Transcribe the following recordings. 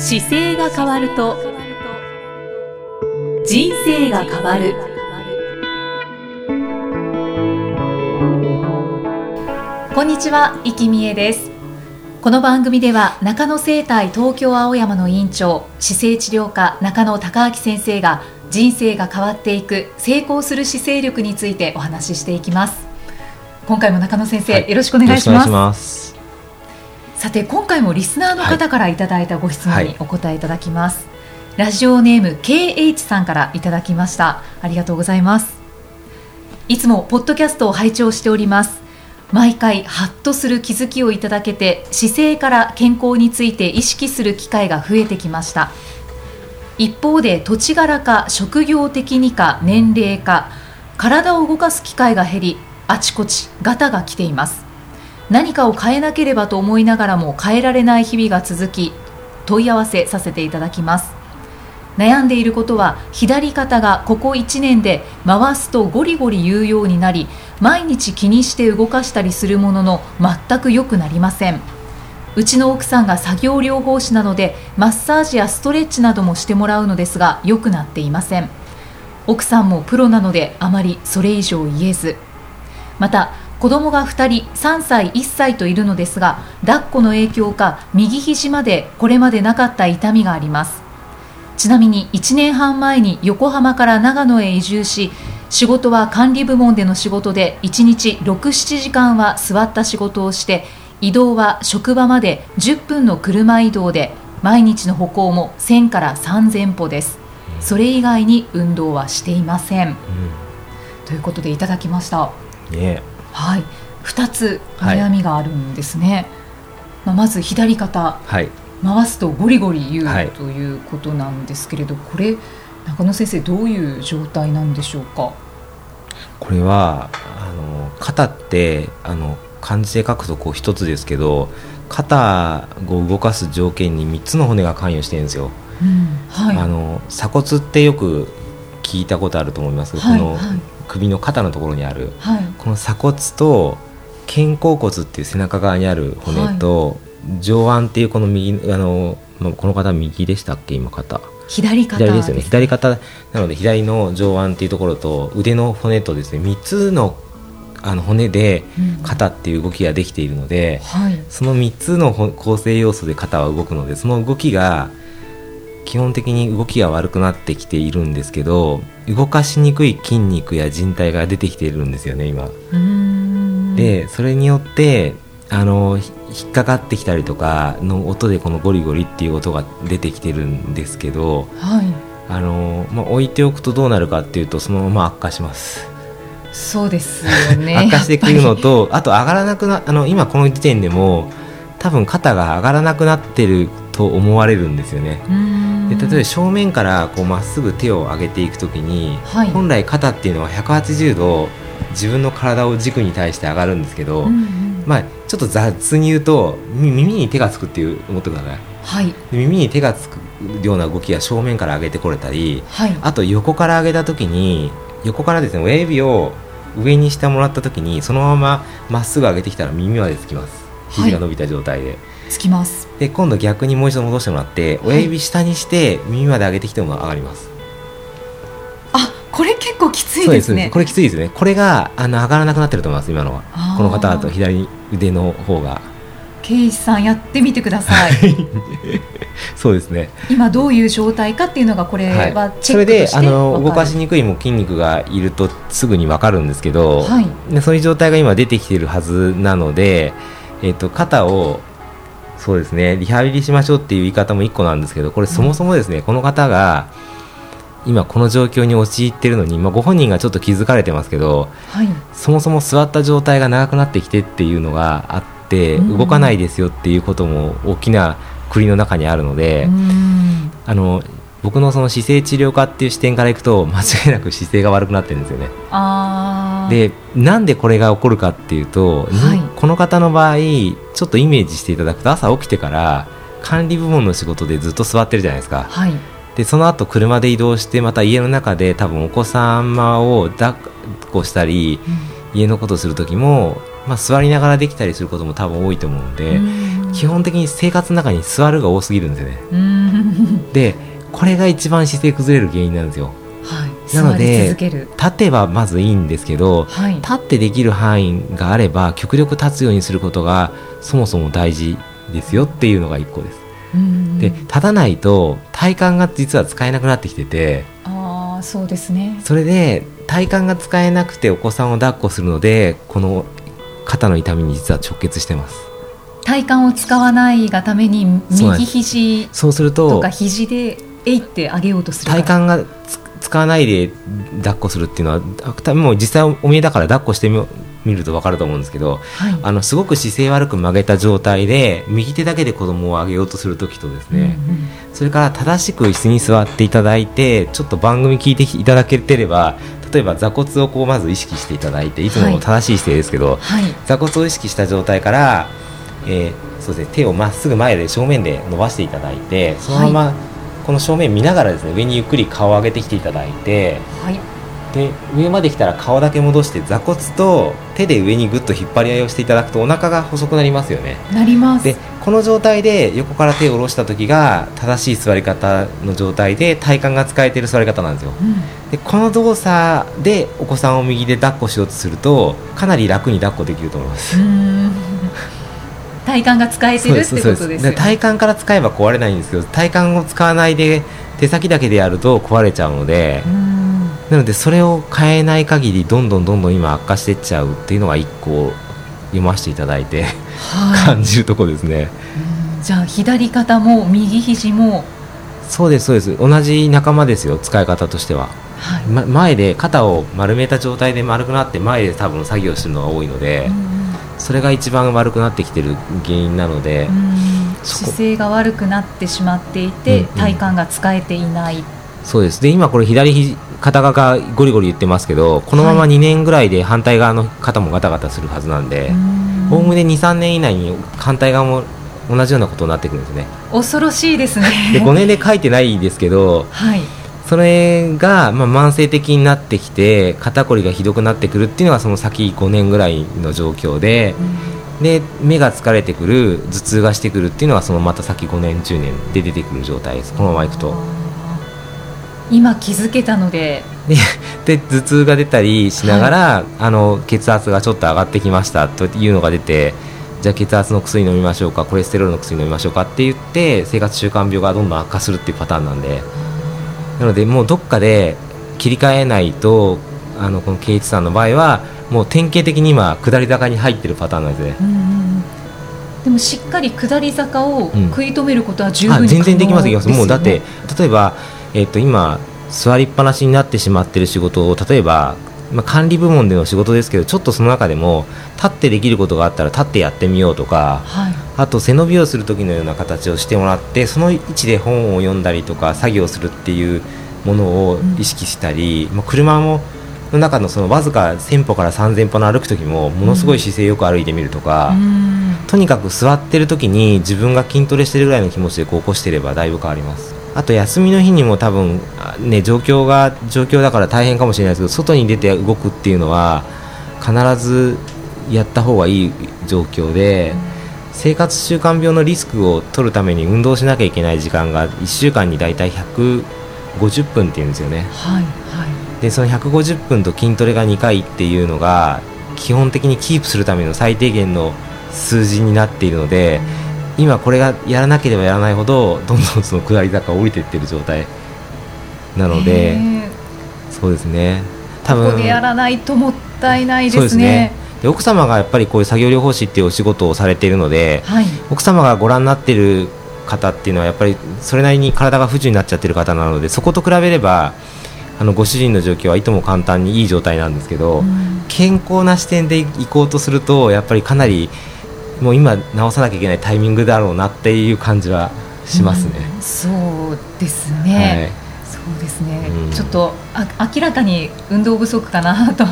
姿勢が変わると人生が変わる。こんにちは、生きみえです。この番組では中野生態東京青山の院長、姿勢治療科中野孝明先生が人生が変わっていく成功する姿勢力についてお話ししていきます。今回も中野先生、よろしくお願いします。さて、今回もリスナーの方からいただいたご質問にお答えいただきます、ラジオネーム KH さんからいただきました。ありがとうございます。いつもポッドキャストを拝聴しております。毎回ハッとする気づきをいただけて、姿勢から健康について意識する機会が増えてきました。一方で土地柄か職業的にか年齢か、体を動かす機会が減り、あちこちガタが来ています。何かを変えなければと思いながらも変えられない日々が続き、問い合わせさせていただきます。悩んでいることは、左肩がここ1年で回すとゴリゴリ言うようになり、毎日気にして動かしたりするものの全く良くなりません。うちの奥さんが作業療法士なので、マッサージやストレッチなどもしてもらうのですが、良くなっていません。奥さんもプロなので、あまりそれ以上言えず、また子供が2人、3歳、1歳といるのですが、抱っこの影響か右肘までこれまでなかった痛みがあります。ちなみに1年半前に横浜から長野へ移住し、仕事は管理部門での仕事で、1日 6,7 時間は座った仕事をして、移動は職場まで10分の車移動で、毎日の歩行も1000から3000歩です。それ以外に運動はしていません、ということでいただきました、はい、2つ悩みがあるんですね、まず左肩、回すとゴリゴリ言う、ということなんですけれど、これ中野先生、どういう状態なんでしょうか。これは肩って漢字で書くとこう一つですけど、肩を動かす条件に3つの骨が関与してるんですよ、鎖骨ってよく聞いたことあると思います、この首の肩のところにある、この鎖骨と肩甲骨っていう背中側にある骨と、上腕っていうこの右この方右でしたっけ、今肩左肩ですよね。左肩なので、左の上腕っていうところと腕の骨とですね、3つの骨で肩っていう動きができているので、その3つの構成要素で肩は動くので、その動きが基本的に動きが悪くなってきているんですけど、動かしにくい筋肉や靭帯が出てきているんですよね今。でそれによって引っかかってきたりとかの音で、このゴリゴリっていう音が出てきてるんですけど、置いておくとどうなるかっていうと、そのまま悪化します。そうですよね悪化してくるのと、あと上がらなくな今この時点でも多分肩が上がらなくなってると思われるんですよね。で例えば正面からまっすぐ手を上げていくときに、本来肩っていうのは180度自分の体を軸に対して上がるんですけど、ちょっと雑に言うと耳に手がつくっていう思ってください、耳に手がつくような動きは正面から上げてこれたり、あと横から上げたときに、横からですね、親指を上にしてもらったときに、そのまままっすぐ上げてきたら耳までつきます。肘が伸びた状態で、つきます。で今度逆にもう一度戻してもらって、親指下にして耳まで上げてきても上がります。これ結構きついですね。そうです。これきついですね。これが上がらなくなってると思います、今のは。この方と左腕の方が。ケイシさん、やってみてくださいそうですね、今どういう状態かっていうのが、これはチェックして、それで動かしにくいも筋肉がいるとすぐに分かるんですけど、でそういう状態が今出てきているはずなので、肩をそうですね、リハビリしましょうっていう言い方も一個なんですけど、これそもそもですね、この方が今この状況に陥っているのに、ご本人がちょっと気づかれてますけど、そもそも座った状態が長くなってきてっていうのがあって、動かないですよっていうことも大きな栗の中にあるので、僕のその姿勢治療科っていう視点からいくと、間違いなく姿勢が悪くなってるんですよね。でなんでこれが起こるかっていうと、この方の場合ちょっとイメージしていただくと、朝起きてから管理部門の仕事でずっと座ってるじゃないですか、でその後車で移動して、また家の中で多分お子様を抱っこしたり、家のことする時も、座りながらできたりすることも多分多いと思うので、基本的に生活の中に座るが多すぎるんですよね。でこれが一番姿勢崩れる原因なんですよ、はい、なので立てばまずいいんですけど、はい、立ってできる範囲があれば極力立つようにすることがそもそも大事ですよっていうのが一個です。で立たないと体幹が実は使えなくなってきてて、あ、そうですね。それで体幹が使えなくてお子さんを抱っこするのでこの肩の痛みに実は直結してます。体幹を使わないがために右肘とか肘でえいって上げようとするから体幹が使わないで抱っこするっていうのはもう実際お見えだから抱っこしてみると分かると思うんですけど、はい、すごく姿勢悪く曲げた状態で右手だけで子供を上げようとするときとですね、うんうん、それから正しく椅子に座っていただいてちょっと番組聞いていただけてれば例えば座骨をこうまず意識していただいていつもの正しい姿勢ですけど、はいはい、座骨を意識した状態から、そうですね、手をまっすぐ前で正面で伸ばしていただいてそのままこの正面見ながらですね上にゆっくり顔を上げてきていただいて、はい、で上まで来たら顔だけ戻して座骨と手で上にグッと引っ張り合いをしていただくとお腹が細くなりますよね。なります。でこの状態で横から手を下ろした時が正しい座り方の状態で体幹が使えている座り方なんですよ、うん、でこの動作でお子さんを右で抱っこしようとするとかなり楽に抱っこできると思います。うーん体幹が使えてるってことですよね。で体幹から使えば壊れないんですけど体幹を使わないで手先だけでやると壊れちゃうので、なのでそれを変えない限りどんどん今悪化していっちゃうっていうのが一個読ませていただいて、はい、感じるとこですね。うん、じゃあ左肩も右肘もそうです同じ仲間ですよ使い方としては、はい、前で肩を丸めた状態で丸くなって前で多分作業してるのが多いので、それが一番悪くなってきてる原因なので、姿勢が悪くなってしまっていて、体幹が使えていない。そうです。で今これ左肩がゴリゴリ言ってますけどこのまま2年ぐらいで反対側の肩もガタガタするはずなんで、おおむね 2,3 年以内に反対側も同じようなことになってくるんですね。恐ろしいですね。で5年で書いてないですけど、はい、それが慢性的になってきて肩こりがひどくなってくるっていうのがその先5年ぐらいの状況で、で目が疲れてくる頭痛がしてくるっていうのがそのまた先5年10年で出てくる状態です。このままいくと今気づけたのでで頭痛が出たりしながら、はい、血圧がちょっと上がってきましたというのが出てじゃあ血圧の薬飲みましょうかコレステロールの薬飲みましょうかって言って生活習慣病がどんどん悪化するっていうパターンなんで、なのでもうどっかで切り替えないとこの圭一さんの場合はもう典型的に今下り坂に入ってるパターンなんですね。でもしっかり下り坂を食い止めることは十分に可能ですよね。全然できますよ。もうだって例えば今座りっぱなしになってしまっている仕事を例えば、管理部門での仕事ですけどちょっとその中でも立ってできることがあったら立ってやってみようとか、はい、あと背伸びをする時のような形をしてもらってその位置で本を読んだりとか作業するっていうものを意識したり、車もの中のそのわずか1000歩から3000歩の歩く時もものすごい姿勢よく歩いてみるとか、とにかく座ってる時に自分が筋トレしてるぐらいの気持ちで起こしていればだいぶ変わります。あと休みの日にも多分、状況だから大変かもしれないですけど外に出て動くっていうのは必ずやった方がいい状況で、生活習慣病のリスクを取るために運動しなきゃいけない時間が1週間にだいたい150分っていうんですよね、はいはい、でその150分と筋トレが2回っていうのが基本的にキープするための最低限の数字になっているので、今これがやらなければやらないほどどんどんその下り坂を降りていってる状態なので、そうですね、多分ここでやらないともったいないですね。そうですね。で奥様がやっぱりこういう作業療法士っていうお仕事をされているので、はい、奥様がご覧になっている方っていうのはやっぱりそれなりに体が不自由になっちゃってる方なのでそこと比べればご主人の状況はいとも簡単にいい状態なんですけど、健康な視点でいこうとするとやっぱりかなりもう今直さなきゃいけないタイミングだろうなっていう感じはしますね、そうですね、はい、そうですね、ちょっと明らかに運動不足かなと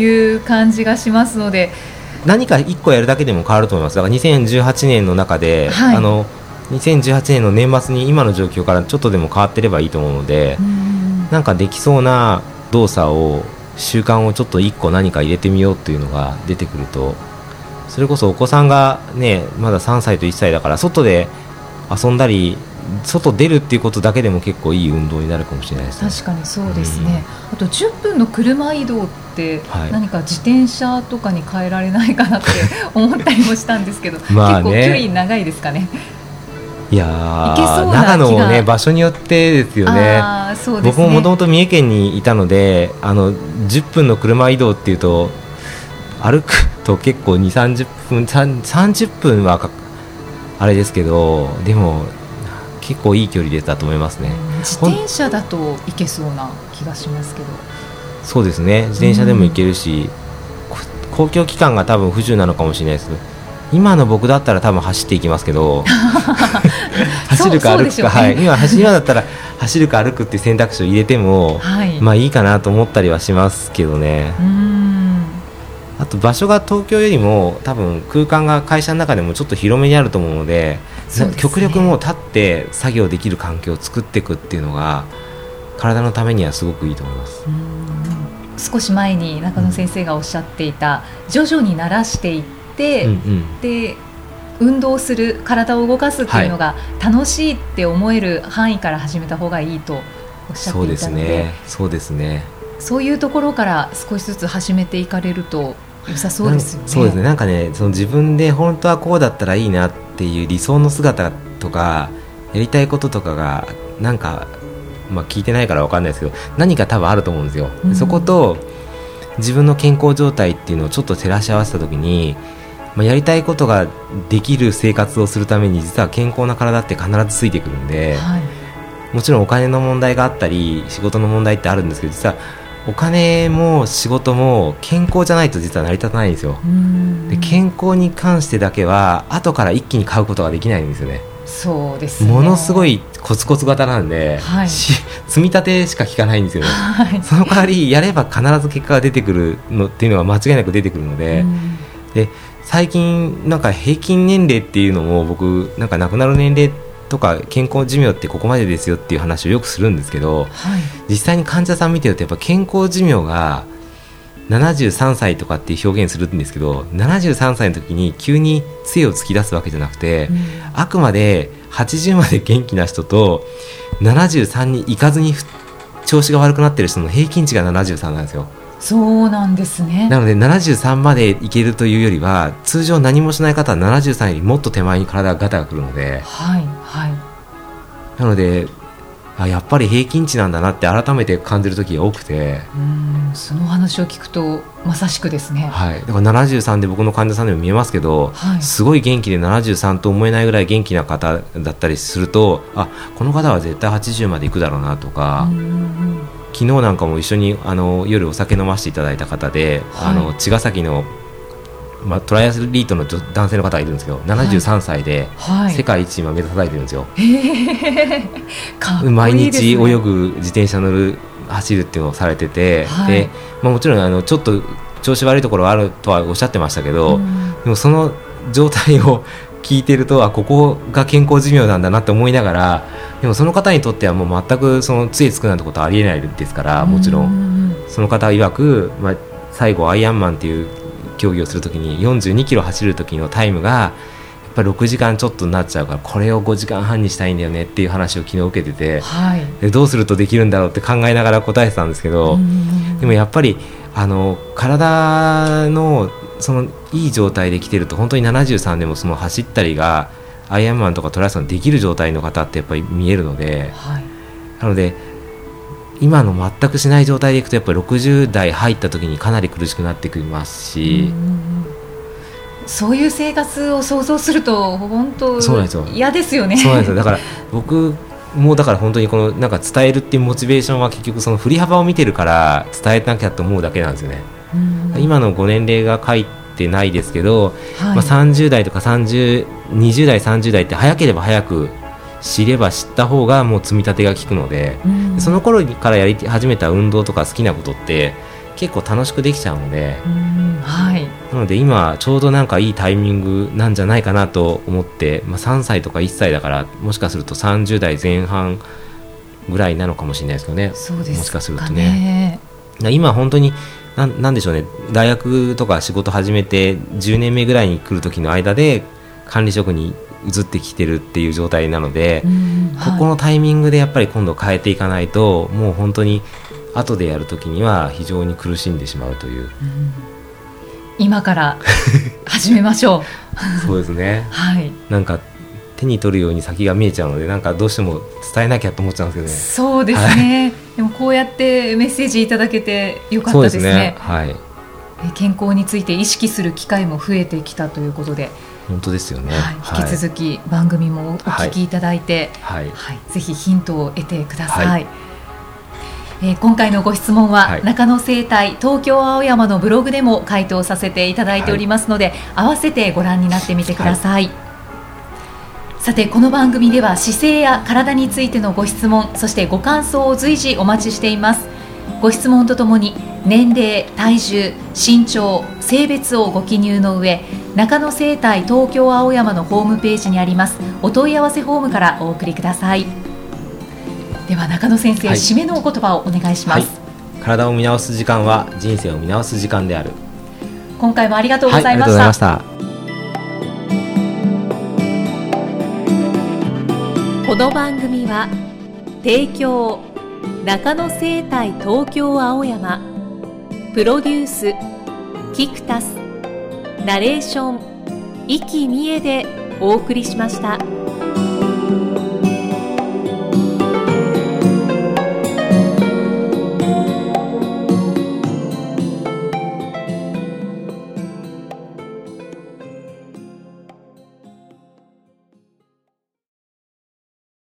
いう感じがしますので何か1個やるだけでも変わると思います。だから2018年の中で、はい、2018年の年末に今の状況からちょっとでも変わってればいいと思うので、なんかできそうな動作を習慣をちょっと1個何か入れてみようっていうのが出てくるとそれこそお子さんがねまだ3歳と1歳だから外で遊んだり外出るっていうことだけでも結構いい運動になるかもしれないですね。確かにそうですね、うん、あと10分の車移動って何か自転車とかに変えられないかなって思ったりもしたんですけどまあ、ね、結構距離長いですかね。いや長野もね場所によってですよね。あ、そうですね。僕ももともと三重県にいたので10分の車移動っていうと歩くと結構 2,30分30分はあれですけどでも結構いい距離でたと思いますね。自転車だと行けそうな気がしますけど。そうですね、自転車でも行けるし、うん、公共機関が多分不自由なのかもしれないです。今の僕だったら多分走っていきますけど走るか歩くか、ね、はい、今だったら走るか歩くっていう選択肢を入れても、はい、まあいいかなと思ったりはしますけどね。うん、あと場所が東京よりも多分空間が会社の中でもちょっと広めにあると思うので、ね、極力もう立って作業できる環境を作っていくっていうのが体のためにはすごくいいと思います。うん、少し前に中野先生がおっしゃっていた、うん、徐々に慣らしていってで、うんうん、で運動する体を動かすっていうのが楽しいって思える範囲から始めた方がいいとおっしゃっていたので、そうですね、そういうところから少しずつ始めていかれると良さそうですよね。そうですね、なんかね、その自分で本当はこうだったらいいなっていう理想の姿とかやりたいこととかがなんか、まあ、聞いてないから分かんないですけど何か多分あると思うんですよ、うん、そこと自分の健康状態っていうのをちょっと照らし合わせた時にやりたいことができる生活をするために実は健康な体って必ずついてくるんで、はい、もちろんお金の問題があったり仕事の問題ってあるんですけど実はお金も仕事も健康じゃないと実は成り立たないんですよ。で、健康に関してだけは後から一気に買うことができないんですよね。そうですね、ものすごいコツコツ型なんで、はい、積み立てしか効かないんですよね、はい、その代わりやれば必ず結果が出てくるのっていうのは間違いなく出てくるので、で最近なんか平均年齢っていうのも僕なんか亡くなる年齢とか健康寿命ってここまでですよっていう話をよくするんですけど、はい、実際に患者さん見てるとやっぱ健康寿命が73歳とかっていう表現するんですけど73歳の時に急に杖を突き出すわけじゃなくて、うん、あくまで80まで元気な人と73に行かずに調子が悪くなってる人の平均値が73なんですよ。そうなんですね。なので73までいけるというよりは通常何もしない方は73よりもっと手前に体がガタがくるので、はいはい、なのでやっぱり平均値なんだなって改めて感じる時が多くて、うん、その話を聞くとまさしくですね、はい、だから73で僕の患者さんでも見えますけど、はい、すごい元気で73と思えないぐらい元気な方だったりするとこの方は絶対80までいくだろうなとか、うん、昨日なんかも一緒に夜お酒飲ませていただいた方で、はい、茅ヶ崎の、まあ、トライアスリートの男性の方がいるんですけど73歳で世界一今目指されてるんですよ、はい、毎日泳ぐ自転車乗る走るっていうのをされてて、はい、でまあ、もちろんちょっと調子悪いところはあるとはおっしゃってましたけど、うん、でもその状態を聞いてるとここが健康寿命なんだなって思いながらでもその方にとってはもう全くその杖つくなんてことはありえないですからもちろんその方曰く、まあ、最後アイアンマンっていう競技をするときに42キロ走るときのタイムがやっぱり6時間ちょっとになっちゃうからこれを5時間半にしたいんだよねっていう話を昨日受けてて、はい、でどうするとできるんだろうって考えながら答えてたんですけどでもやっぱり体のそのいい状態で来てると本当に73でもその走ったりがアイアンマンとかトライアスロンできる状態の方ってやっぱり見えるので、はい、なので今の全くしない状態でいくとやっぱり60代入った時にかなり苦しくなってきますし、そういう生活を想像すると本当嫌ですよね。そうなんですよ。だから僕もうだから本当にこのなんか伝えるっていうモチベーションは結局その振り幅を見てるから伝えなきゃと思うだけなんですよね。今のご年齢が書いてないですけど、はい、まあ、30代とか20代30代って早ければ早く知れば知った方がもう積み立てが効くので、うん、その頃からやり始めた運動とか好きなことって結構楽しくできちゃうので、うん、はい、なので今ちょうどなんかいいタイミングなんじゃないかなと思って、まあ、3歳とか1歳だからもしかすると30代前半ぐらいなのかもしれないですけどね。そうですかね。もしかするとね。今本当になんでしょうね、大学とか仕事始めて10年目ぐらいに来る時の間で管理職に移ってきてるっていう状態なので、はい、ここのタイミングでやっぱり今度変えていかないと、もう本当に後でやるときには非常に苦しんでしまうという、今から始めましょうそうですね、はい、なんか手に取るように先が見えちゃうので、なんかどうしても伝えなきゃと思っちゃうんですけどね。そうですね、はい、でもこうやってメッセージいただけてよかったですね。そうですね、はい、健康について意識する機会も増えてきたということで、本当ですよね、はい、引き続き番組もお聞きいただいて、はいはいはい、ぜひヒントを得てください、はい、今回のご質問は、はい、中野生態東京青山のブログでも回答させていただいておりますので、はい、合わせてご覧になってみてください、はい、さてこの番組では姿勢や体についてのご質問、そしてご感想を随時お待ちしています。ご質問とともに年齢、体重、身長、性別をご記入の上、中野生態東京青山のホームページにありますお問い合わせフォームからお送りください。では中野先生、はい、締めのお言葉をお願いします、はい、体を見直す時間は人生を見直す時間である。今回もありがとうございました、はい、ありがとうございました。この番組は提供中野生態東京青山、プロデュースキクタス、ナレーション生きみえでお送りしました。